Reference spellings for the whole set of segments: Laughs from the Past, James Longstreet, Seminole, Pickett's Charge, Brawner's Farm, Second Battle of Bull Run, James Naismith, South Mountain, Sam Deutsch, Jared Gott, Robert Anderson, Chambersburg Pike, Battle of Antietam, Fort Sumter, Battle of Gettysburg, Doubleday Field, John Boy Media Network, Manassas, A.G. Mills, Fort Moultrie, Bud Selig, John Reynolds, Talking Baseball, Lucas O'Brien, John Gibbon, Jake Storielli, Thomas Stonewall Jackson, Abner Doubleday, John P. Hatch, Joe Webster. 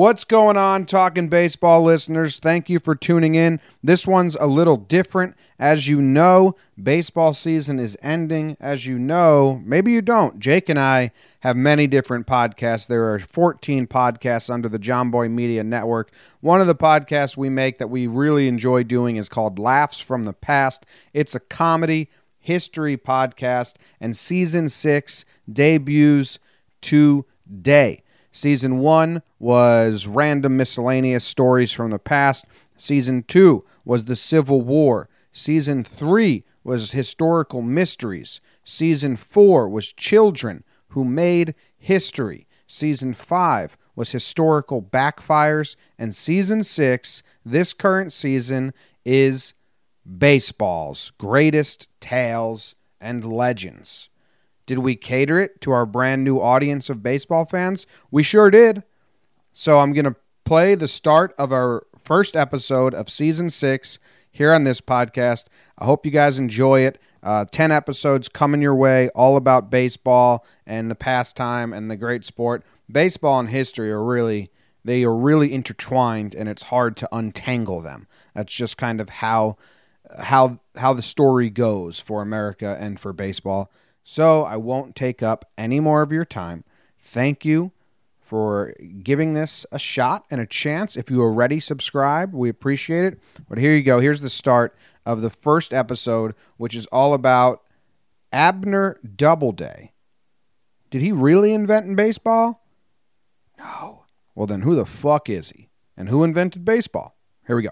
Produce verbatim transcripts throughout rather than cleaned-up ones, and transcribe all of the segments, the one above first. What's going on, Talking Baseball listeners? Thank you for tuning in. This one's a little different. As you know, baseball season is ending. As you know, maybe you don't. Jake and I have many different podcasts. There are fourteen podcasts under the John Boy Media Network. One of the podcasts we make that we really enjoy doing is called Laughs from the Past. It's a comedy history podcast, and season six debuts today. Season one was random miscellaneous stories from the past. Season two was the Civil War. Season three was historical mysteries. Season four was children who made history. Season five was historical backfires. And season six, this current season, is baseball's greatest tales and legends. Did we cater it to our brand new audience of baseball fans? We sure did. So I'm going to play the start of our first episode of season six here on this podcast. I hope you guys enjoy it. Uh, ten episodes coming your way, all about baseball and the pastime and the great sport. Baseball and history are really, they are really intertwined, and it's hard to untangle them. That's just kind of how, how, how the story goes for America and for baseball. So I won't take up any more of your time. Thank you for giving this a shot and a chance. If you already subscribed, we appreciate it. But here you go. Here's the start of the first episode, which is all about Abner Doubleday. Did he really invent in baseball? No. Well, then who the fuck is he? And who invented baseball? Here we go.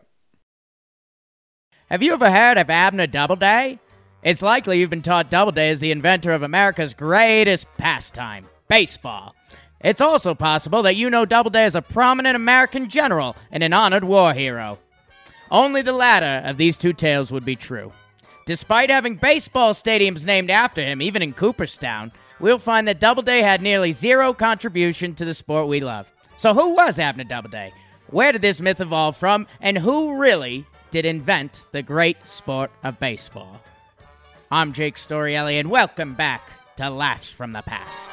Have you ever heard of Abner Doubleday? It's likely you've been taught Doubleday is the inventor of America's greatest pastime, baseball. It's also possible that you know Doubleday as a prominent American general and an honored war hero. Only the latter of these two tales would be true. Despite having baseball stadiums named after him, even in Cooperstown, we'll find that Doubleday had nearly zero contribution to the sport we love. So who was Abner Doubleday? Where did this myth evolve from? And who really did invent the great sport of baseball? I'm Jake Storielli, and welcome back to Laughs from the Past.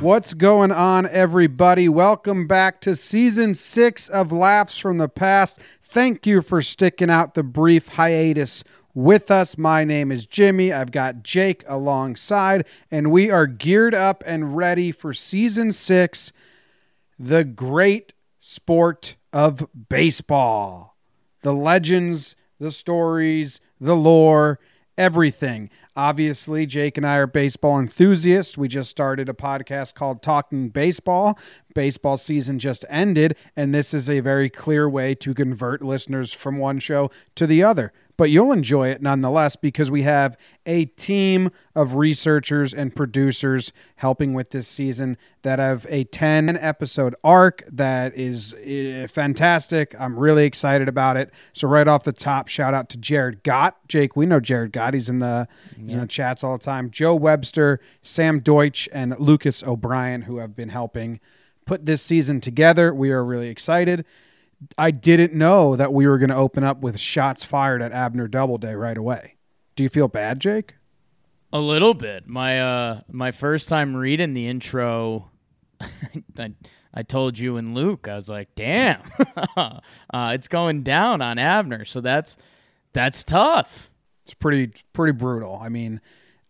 What's going on, everybody? Welcome back to season six of Laughs from the Past. Thank you for sticking out the brief hiatus with us. My name is Jimmy. I've got Jake alongside, and we are geared up and ready for season six, the great sport of baseball. The legends, the stories, the lore, everything. Obviously, Jake and I are baseball enthusiasts. We just started a podcast called Talking Baseball. Baseball season just ended, and this is a very clear way to convert listeners from one show to the other. But you'll enjoy it nonetheless because we have a team of researchers and producers helping with this season that have a ten-episode arc that is fantastic. I'm really excited about it. So right off the top, shout out to Jared Gott. Jake, we know Jared Gott. He's in the he's yeah. in the chats all the time. Joe Webster, Sam Deutsch, and Lucas O'Brien, who have been helping put this season together. We are really excited. I didn't know that we were going to open up with shots fired at Abner Doubleday right away. Do you feel bad, Jake? A little bit. My uh, my first time reading the intro, I, I told you and Luke, I was like, damn, uh, it's going down on Abner. So that's that's tough. It's pretty pretty brutal. I mean,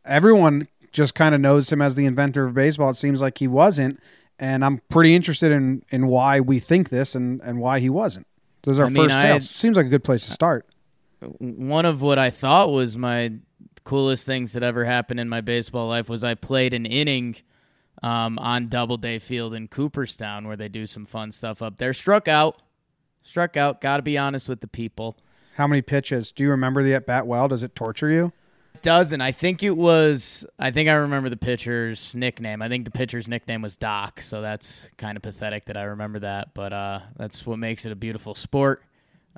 everyone just kind of knows him as the inventor of baseball. It seems like he wasn't. And I'm pretty interested in, in why we think this and, and why he wasn't. Those are our I mean, first tale. Seems like a good place to start. One of what I thought was my coolest things that ever happened in my baseball life was I played an inning um, on Doubleday Field in Cooperstown where they do some fun stuff up there. Struck out. Struck out. Got to be honest with the people. How many pitches? Do you remember the at-bat well? Does it torture you? dozen. I think it was, I think I remember the pitcher's nickname. I think the pitcher's nickname was Doc, so that's kind of pathetic that I remember that, but uh, that's what makes it a beautiful sport.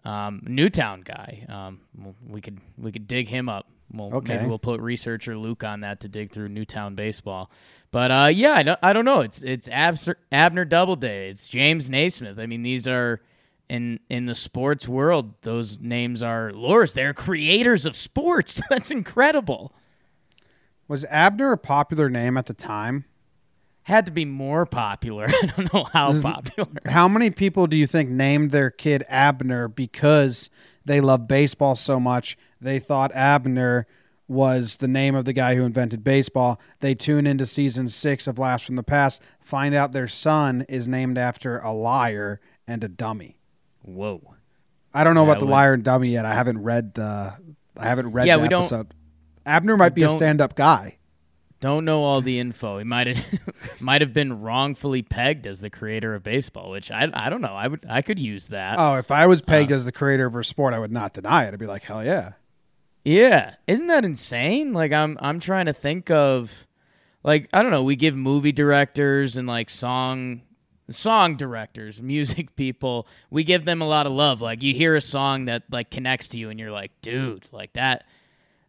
Um, Newtown guy. Um, we could we could dig him up. Well, okay. Maybe we'll put researcher Luke on that to dig through Newtown baseball. But uh, yeah, I don't, I don't know. It's it's Abner, Abner Doubleday. It's James Naismith. I mean, these are in in the sports world. Those names are lures. They're creators of sports. That's incredible. Was Abner a popular name at the time? Had to be more popular. I don't know how is, popular. How many people do you think named their kid Abner because they love baseball so much? They thought Abner was the name of the guy who invented baseball. They tune into season six of Laughs from the Past, find out their son is named after a liar and a dummy. Whoa. I don't know yeah, about the liar and dummy yet. I haven't read the I haven't read yeah, the we episode. Don't, Abner might be a stand-up guy. Don't know all the info. He might have might have been wrongfully pegged as the creator of baseball, which I I don't know. I would I could use that. Oh, if I was pegged uh, as the creator of a sport, I would not deny it. I'd be like, hell yeah. Yeah, isn't that insane? Like I'm I'm trying to think of, like, I don't know. We give movie directors and like song song directors, music people, we give them a lot of love. Like you hear a song that like connects to you, and you're like, dude, like that.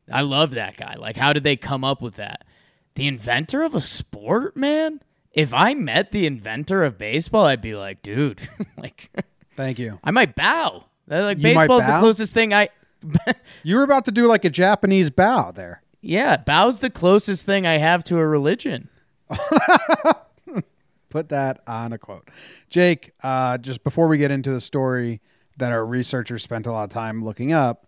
I love that guy. Like, how did they come up with that? The inventor of a sport, man? If I met the inventor of baseball, I'd be like, dude. Like, thank you. I might bow. Like, you baseball's bow? The closest thing I... You were about to do like a Japanese bow there. Yeah, bow's the closest thing I have to a religion. Put that on a quote. Jake, uh, just before we get into the story that our researchers spent a lot of time looking up,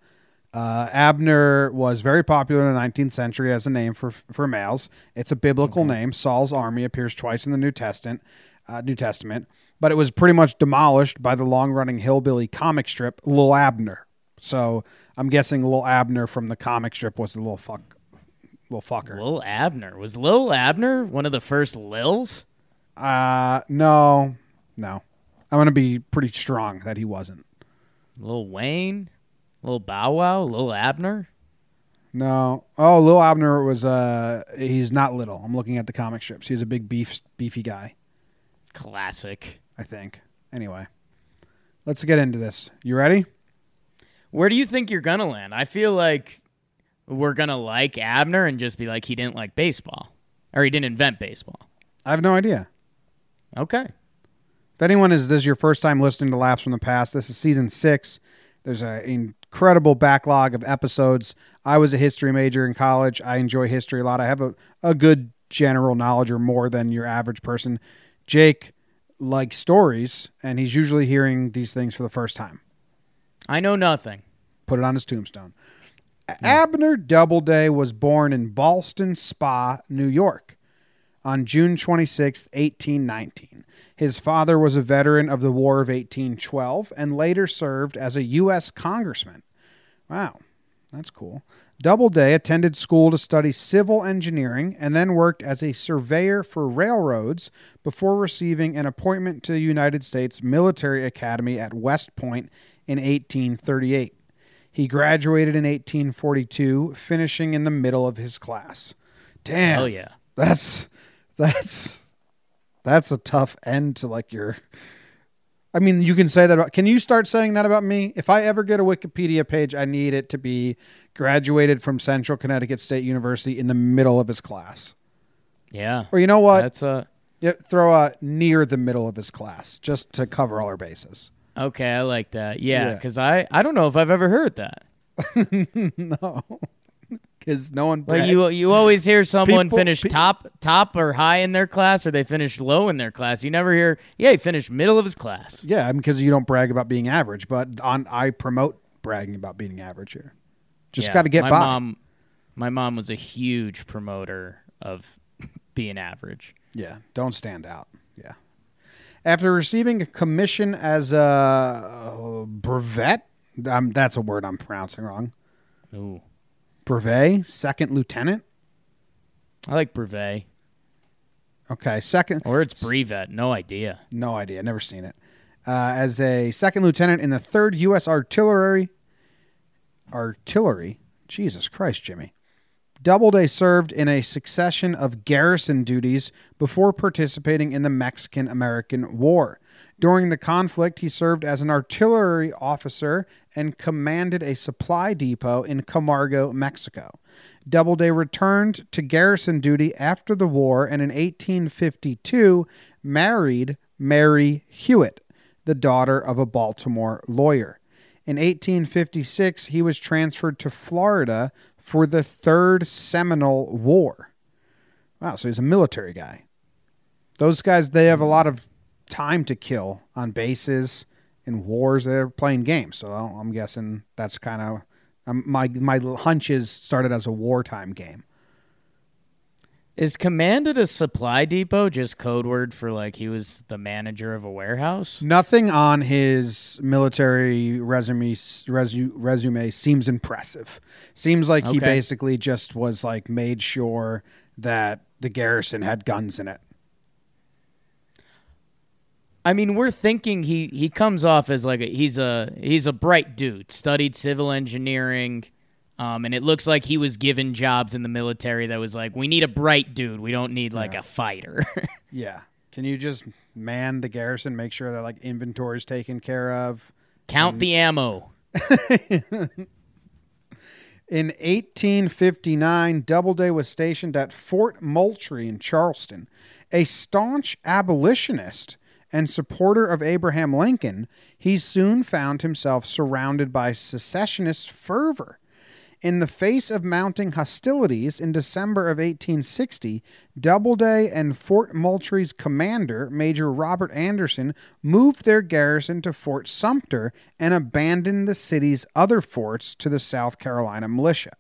Uh, Abner was very popular in the nineteenth century as a name for for males. It's a biblical okay. name. Saul's army appears twice in the New Testament, uh, New Testament, but it was pretty much demolished by the long-running hillbilly comic strip Lil Abner. So I'm guessing Lil Abner from the comic strip was the little fuck, little fucker. Lil Abner was Lil Abner one of the first Lils? Uh, no, no. I'm gonna be pretty strong that he wasn't. Lil Wayne. Little Bow Wow, Little Abner? No. Oh, Little Abner was, uh, he's not little. I'm looking at the comic strips. He's a big beef, beefy guy. Classic. I think. Anyway, let's get into this. You ready? Where do you think you're going to land? I feel like we're going to like Abner and just be like, he didn't like baseball. Or he didn't invent baseball. I have no idea. Okay. If anyone is, this is your first time listening to Laughs from the Past, this is season six. There's an incredible backlog of episodes. I was a history major in college. I enjoy history a lot. I have a, a good general knowledge or more than your average person. Jake likes stories, and he's usually hearing these things for the first time. I know nothing. Put it on his tombstone. No. Abner Doubleday was born in Ballston Spa, New York, on June twenty-sixth, eighteen nineteen. His father was a veteran of the War of eighteen twelve and later served as a U S congressman. Wow, that's cool. Doubleday attended school to study civil engineering and then worked as a surveyor for railroads before receiving an appointment to the United States Military Academy at West Point in eighteen thirty-eight. He graduated in eighteen forty-two, finishing in the middle of his class. Damn. Oh, yeah. That's... That's... That's a tough end to like your, I mean, you can say that about, can you start saying that about me? If I ever get a Wikipedia page, I need it to be graduated from Central Connecticut State University in the middle of his class. Yeah. Or you know what? That's a yeah, throw a near the middle of his class just to cover all our bases. Okay. I like that. Yeah. yeah. Cause I, I don't know if I've ever heard that. No. Because no one... Like you you always hear someone people, finish pe- top top or high in their class, or they finish low in their class. You never hear, yeah, he finished middle of his class. Yeah, because I mean, you don't brag about being average, but on I promote bragging about being average here. Just yeah, got to get my by. Mom, my mom was a huge promoter of being average. Yeah, don't stand out. Yeah. After receiving a commission as a brevet, um, that's a word I'm pronouncing wrong. Ooh. Brevet, second lieutenant. I like brevet. Okay, second. Or it's brevet. No idea. No idea. Never seen it. Uh, as a second lieutenant in the third U S Artillery. Artillery. Jesus Christ, Jimmy. Doubleday served in a succession of garrison duties before participating in the Mexican-American War. During the conflict, he served as an artillery officer and commanded a supply depot in Camargo, Mexico. Doubleday returned to garrison duty after the war and in eighteen fifty-two married Mary Hewitt, the daughter of a Baltimore lawyer. In eighteen fifty-six, he was transferred to Florida for the Third Seminole War. Wow, so he's a military guy. Those guys, they have a lot of time to kill on bases and wars. They're playing games, so I'm guessing that's kind of um, my my hunches started as a wartime game. Is command at a supply depot just code word for like he was the manager of a warehouse? Nothing on his military resume resume, resume seems impressive. Seems like okay. He basically just was like made sure that the garrison had guns in it. I mean, we're thinking he, he comes off as like a, he's a he's a bright dude, studied civil engineering, um, and it looks like he was given jobs in the military that was like, we need a bright dude, we don't need like yeah. a fighter. Yeah, can you just man the garrison, make sure that like inventory is taken care of? Count and... the ammo. In eighteen fifty-nine, Doubleday was stationed at Fort Moultrie in Charleston, a staunch abolitionist and supporter of Abraham Lincoln. He soon found himself surrounded by secessionist fervor. In the face of mounting hostilities in December of eighteen sixty, Doubleday and Fort Moultrie's commander, Major Robert Anderson, moved their garrison to Fort Sumter and abandoned the city's other forts to the South Carolina militia.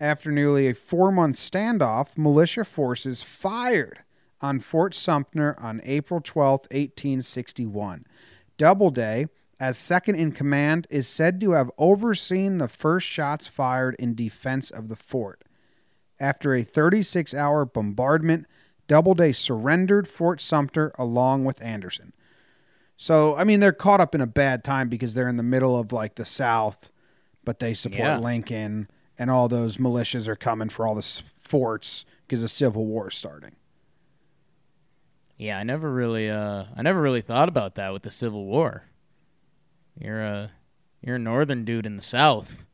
After nearly a four-month standoff, militia forces fired on Fort Sumter on April twelfth, eighteen sixty-one. Doubleday, as second in command, is said to have overseen the first shots fired in defense of the fort. After a thirty-six hour bombardment, Doubleday surrendered Fort Sumter along with Anderson. So, I mean, they're caught up in a bad time because they're in the middle of, like, the South, but they support yeah. Lincoln, and all those militias are coming for all the forts because the Civil War is starting. Yeah, I never really, uh, I never really thought about that with the Civil War. You're a, you're a northern dude in the South,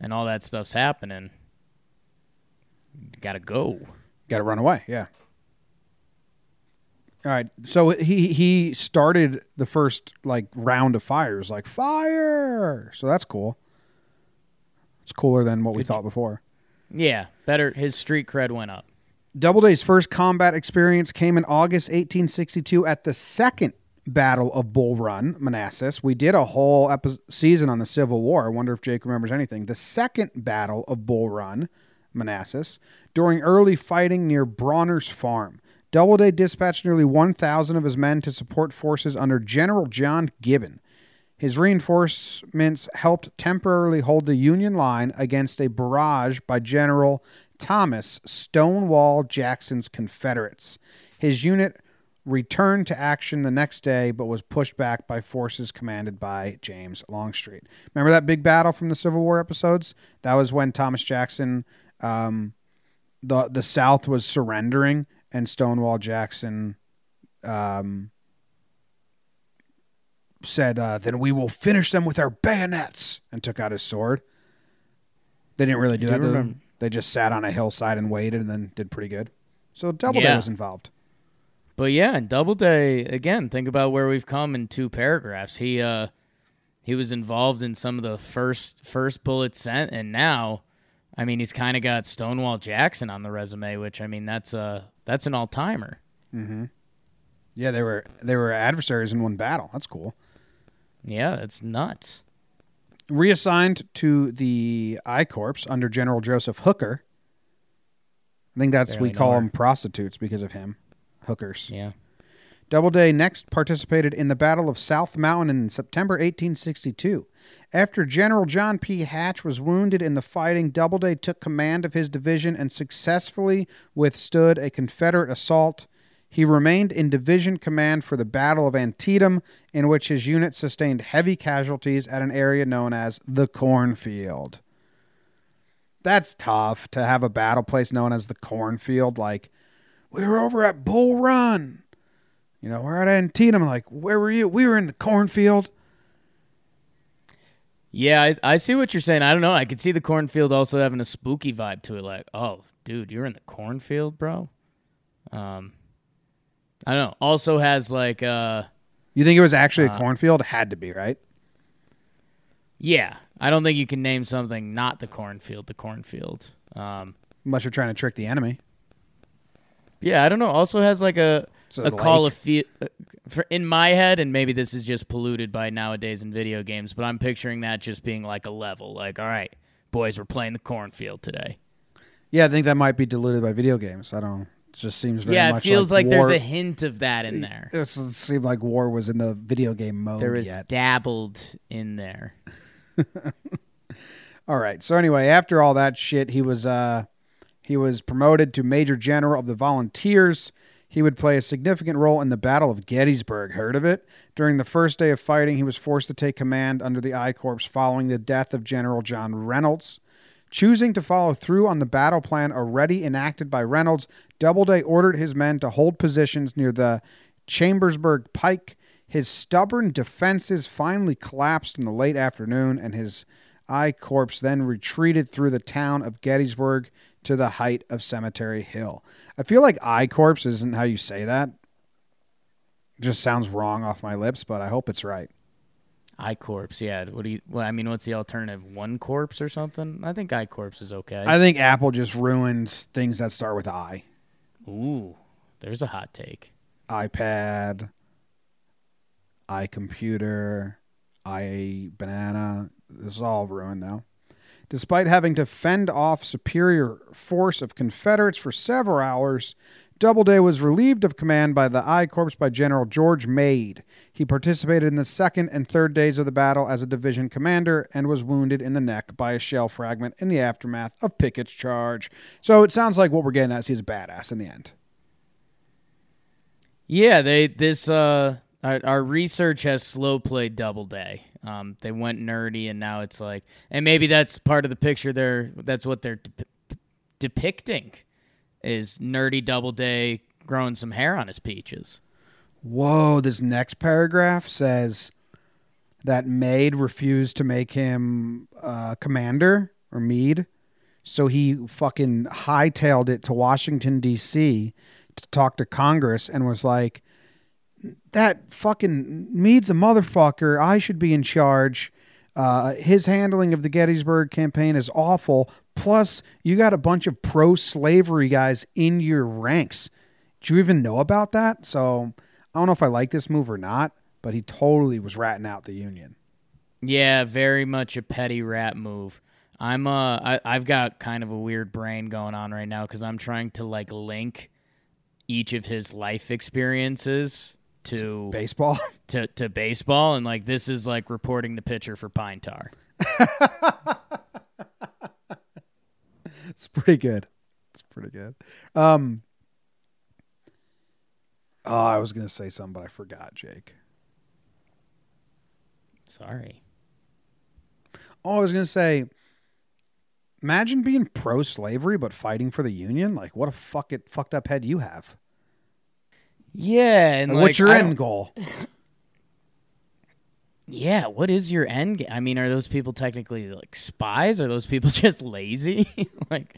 and all that stuff's happening. Got to go. Got to run away. Yeah. All right. So he he started the first like round of fires, like fire. So that's cool. It's cooler than what we Could thought before. Yeah, better. His street cred went up. Doubleday's first combat experience came in August eighteen sixty-two at the Second Battle of Bull Run, Manassas. We did a whole episode, season on the Civil War. I wonder if Jake remembers anything. The Second Battle of Bull Run, Manassas. During early fighting near Brawner's Farm, Doubleday dispatched nearly one thousand of his men to support forces under General John Gibbon. His reinforcements helped temporarily hold the Union line against a barrage by General Thomas Stonewall Jackson's Confederates. His unit returned to action the next day, but was pushed back by forces commanded by James Longstreet. Remember that big battle from the Civil War episodes? That was when Thomas Jackson, um, the the South was surrendering, and Stonewall Jackson um, said, uh, "Then we will finish them with our bayonets," and took out his sword. They didn't really do I that. Do remember- They just sat on a hillside and waited and then did pretty good. So Doubleday yeah. was involved. But yeah, and Doubleday, again, think about where we've come in two paragraphs. He uh, he was involved in some of the first first bullets sent, and now, I mean, he's kind of got Stonewall Jackson on the resume, which, I mean, that's uh, that's an all-timer. Mm-hmm. Yeah, they were they were adversaries in one battle. That's cool. Yeah, that's nuts. Reassigned to the I Corps under General Joseph Hooker. I think that's, Barely we call them prostitutes because of him. Hookers. Yeah. Doubleday next participated in the Battle of South Mountain in September eighteen sixty-two. After General John P. Hatch was wounded in the fighting, Doubleday took command of his division and successfully withstood a Confederate assault. He remained in division command for the Battle of Antietam, in which his unit sustained heavy casualties at an area known as the Cornfield. that's tough to have a battle place known as the cornfield. Like, we were over at Bull Run. You know, we're at Antietam. Like, where were you? We were in the cornfield. Yeah, I, I see what you're saying. I don't know. I could see the cornfield also having a spooky vibe to it. Like, oh, dude, you're in the cornfield, bro. Um, I don't know. Also has like. Uh, you think it was actually uh, a cornfield? It had to be, right? Yeah, I don't think you can name something not the cornfield the cornfield. Um, Unless you're trying to trick the enemy. Yeah, I don't know. Also has like a so a call of fe- for, in my head, and maybe this is just polluted by nowadays in video games, but I'm picturing that just being like a level. Like, all right, boys, we're playing the cornfield today. Yeah, I think that might be diluted by video games. I don't. It just seems very yeah. It much feels like, like war, there's a hint of that in there. It seemed like war was in the video game mode. There was yet. dabbled in there. All right. So anyway, after all that shit, he was uh, he was promoted to Major General of the Volunteers. He would play a significant role in the Battle of Gettysburg. Heard of it? During the first day of fighting, he was forced to take command under the I Corps following the death of General John Reynolds. Choosing to follow through on the battle plan already enacted by Reynolds, Doubleday ordered his men to hold positions near the Chambersburg Pike. His stubborn defenses finally collapsed in the late afternoon, and his I Corps then retreated through the town of Gettysburg to the height of Cemetery Hill. I feel like I Corps isn't how you say that. It just sounds wrong off my lips, but I hope it's right. I Corps, yeah. What do you? Well, I mean, what's the alternative? One Corpse or something? I think I Corps is okay. I think Apple just ruins things that start with I. Ooh, there's a hot take. iPad. I computer, I banana. This is all ruined now. Despite having to fend off superior force of Confederates for several hours, Doubleday was relieved of command by the I Corps by General George Meade. He participated in the second and third days of the battle as a division commander and was wounded in the neck by a shell fragment in the aftermath of Pickett's Charge. So it sounds like what we're getting at is he's a badass in the end. Yeah, they this... uh. Our, our research has slow played Doubleday. Um, they went nerdy, and now it's like, and maybe that's part of the picture. They're that's what they're de- depicting is nerdy Doubleday growing some hair on his peaches. Whoa! This next paragraph says that Meade refused to make him uh, commander or Meade, so he fucking hightailed it to Washington D C to talk to Congress and was like, that fucking Meade's a motherfucker. I should be in charge. Uh, his handling of the Gettysburg campaign is awful. Plus, you got a bunch of pro-slavery guys in your ranks. Did you even know about that? So I don't know if I like this move or not, but he totally was ratting out the Union. Yeah, very much a petty rat move. I'm uh, I, I've got kind of a weird brain going on right now because I'm trying to like link each of his life experiences to baseball to, to baseball. And like, this is like reporting the pitcher for pine tar. It's pretty good. It's pretty good. Um, Oh, I was going to say something, but I forgot, Jake. Sorry. Oh, I was going to say, imagine being pro-slavery, but fighting for the Union. Like, what a fuck it fucked up head you have. Yeah, and like, what's your end goal? Yeah, what is your end game? I mean, are those people technically like spies? Are those people just lazy? Like,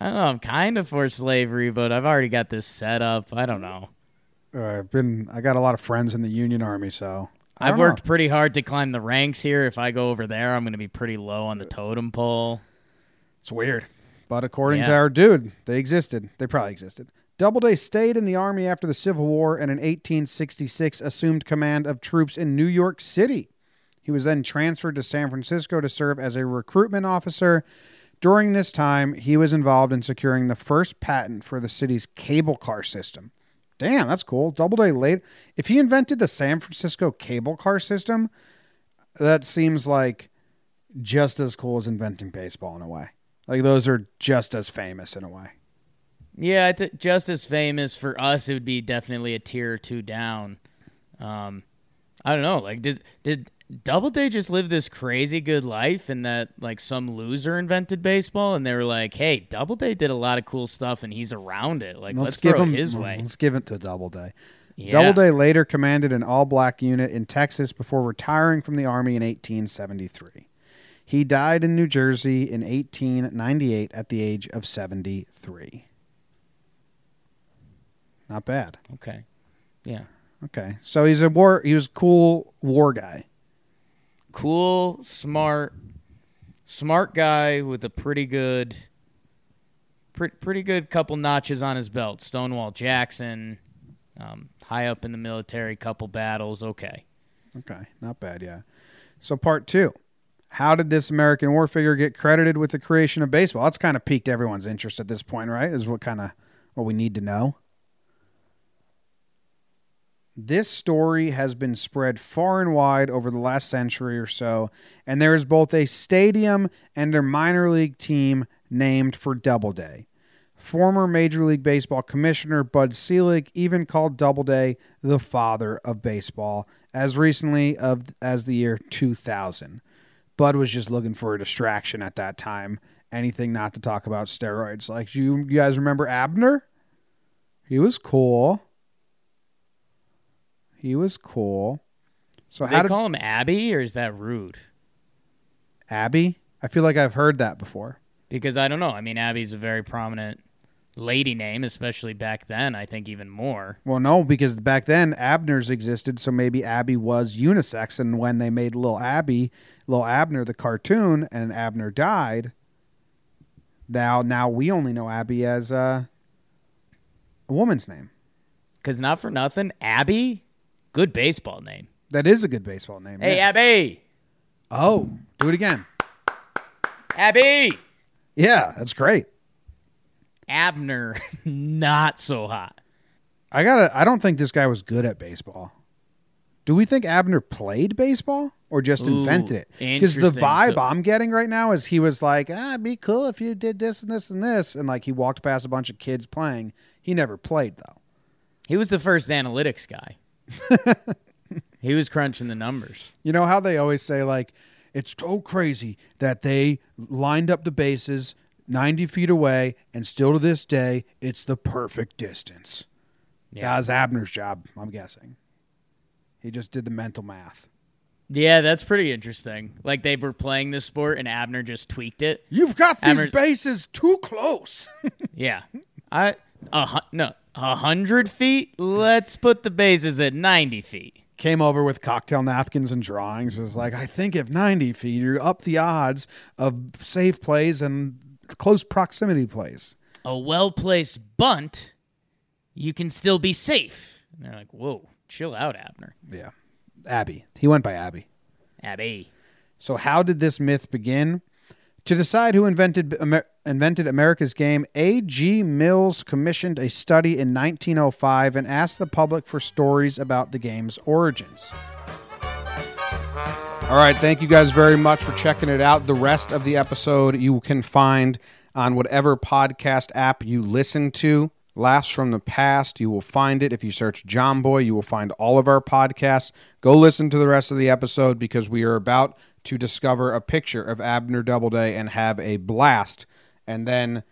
I don't know. I'm kind of for slavery, but I've already got this set up. I don't know. Uh, I've been. I got a lot of friends in the Union Army, so I I've worked know. pretty hard to climb the ranks here. If I go over there, I'm going to be pretty low on the totem pole. It's weird, but according yeah. to our dude, they existed. They probably existed. Doubleday stayed in the Army after the Civil War and in eighteen sixty-six assumed command of troops in New York City. He was then transferred to San Francisco to serve as a recruitment officer. During this time, he was involved in securing the first patent for the city's cable car system. Damn, that's cool. Doubleday late. If he invented the San Francisco cable car system, that seems like just as cool as inventing baseball in a way. Like those are just as famous in a way. Yeah, I th- just as famous for us, it would be definitely a tier or two down. Um, I don't know. Like, does, did Doubleday just lived this crazy good life, and that like some loser invented baseball, and they were like, "Hey, Doubleday did a lot of cool stuff, and he's around it. Like, let's, let's give throw him, it his way. Let's give it to Doubleday." Yeah. Doubleday later commanded an all-black unit in Texas before retiring from the Army in eighteen seventy-three. He died in New Jersey in eighteen ninety-eight at the age of seventy-three. Not bad. Okay. Yeah. Okay. So he's a war. He was a cool war guy. Cool, smart, smart guy with a pretty good, pre- pretty good couple notches on his belt. Stonewall Jackson, um, high up in the military, couple battles. Okay. Okay. Not bad. Yeah. So part two. How did this American war figure get credited with the creation of baseball? That's kind of piqued everyone's interest at this point, right? Is what kind of what we need to know. This story has been spread far and wide over the last century or so, and there is both a stadium and a minor league team named for Doubleday. Former Major League Baseball Commissioner Bud Selig even called Doubleday the father of baseball as recently of, as the year two thousand. Bud was just looking for a distraction at that time. Anything not to talk about steroids. Like, you, you guys remember Abner? He was cool. He was cool. So how do they call him Abby, or is that rude? Abby? I feel like I've heard that before. Because I don't know. I mean, Abby's a very prominent lady name, especially back then, I think even more. Well, no, because back then Abner's existed, so maybe Abby was unisex, and when they made Little Abby, Little Abner the cartoon, and Abner died, now now we only know Abby as uh, a woman's name. Because not for nothing, Abby, good baseball name. That is a good baseball name. Hey, yeah. Abby! Oh, do it again. Abby! Yeah, that's great. Abner, not so hot. I gotta. I don't think this guy was good at baseball. Do we think Abner played baseball or just Ooh, invented it? Because the vibe so, I'm getting right now is he was like, ah, it'd be cool if you did this and this and this. And like he walked past a bunch of kids playing. He never played, though. He was the first analytics guy. He was crunching the numbers. You know how they always say, like, it's so crazy that they lined up the bases ninety feet away, and still to this day, it's the perfect distance. Yeah. That was Abner's job, I'm guessing. He just did the mental math. Yeah, that's pretty interesting. Like, they were playing this sport, and Abner just tweaked it. You've got these Abner's... bases too close. Yeah. I uh, No, one hundred feet? Let's put the bases at ninety feet. Came over with cocktail napkins and drawings. It was like, I think if ninety feet, you're up the odds of safe plays and close proximity plays. A well-placed bunt, you can still be safe. And they're like, whoa, chill out, Abner. Yeah. Abby. He went by Abby. Abby. So how did this myth begin? To decide who invented Amer- invented America's game, A G Mills commissioned a study in nineteen oh five and asked the public for stories about the game's origins. All right, thank you guys very much for checking it out. The rest of the episode you can find on whatever podcast app you listen to. Laughs from the Past, you will find it. If you search John Boy, you will find all of our podcasts. Go listen to the rest of the episode because we are about to discover a picture of Abner Doubleday and have a blast. And then,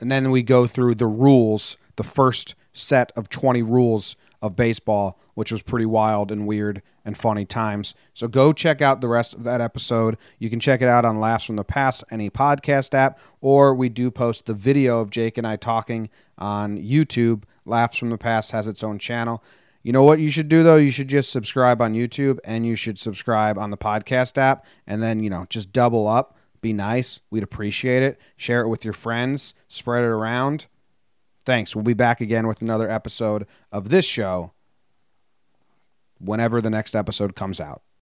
and then we go through the rules, the first set of twenty rules of baseball, which was pretty wild and weird and funny times. So go check out the rest of that episode. You can check it out on Laughs from the Past, any podcast app, or we do post the video of Jake and I talking on YouTube. Laughs from the Past has its own channel. You know what you should do, though? You should just subscribe on YouTube, and you should subscribe on the podcast app, and then, you know, just double up. Be nice. We'd appreciate it. Share it with your friends. Spread it around. Thanks. We'll be back again with another episode of this show whenever the next episode comes out.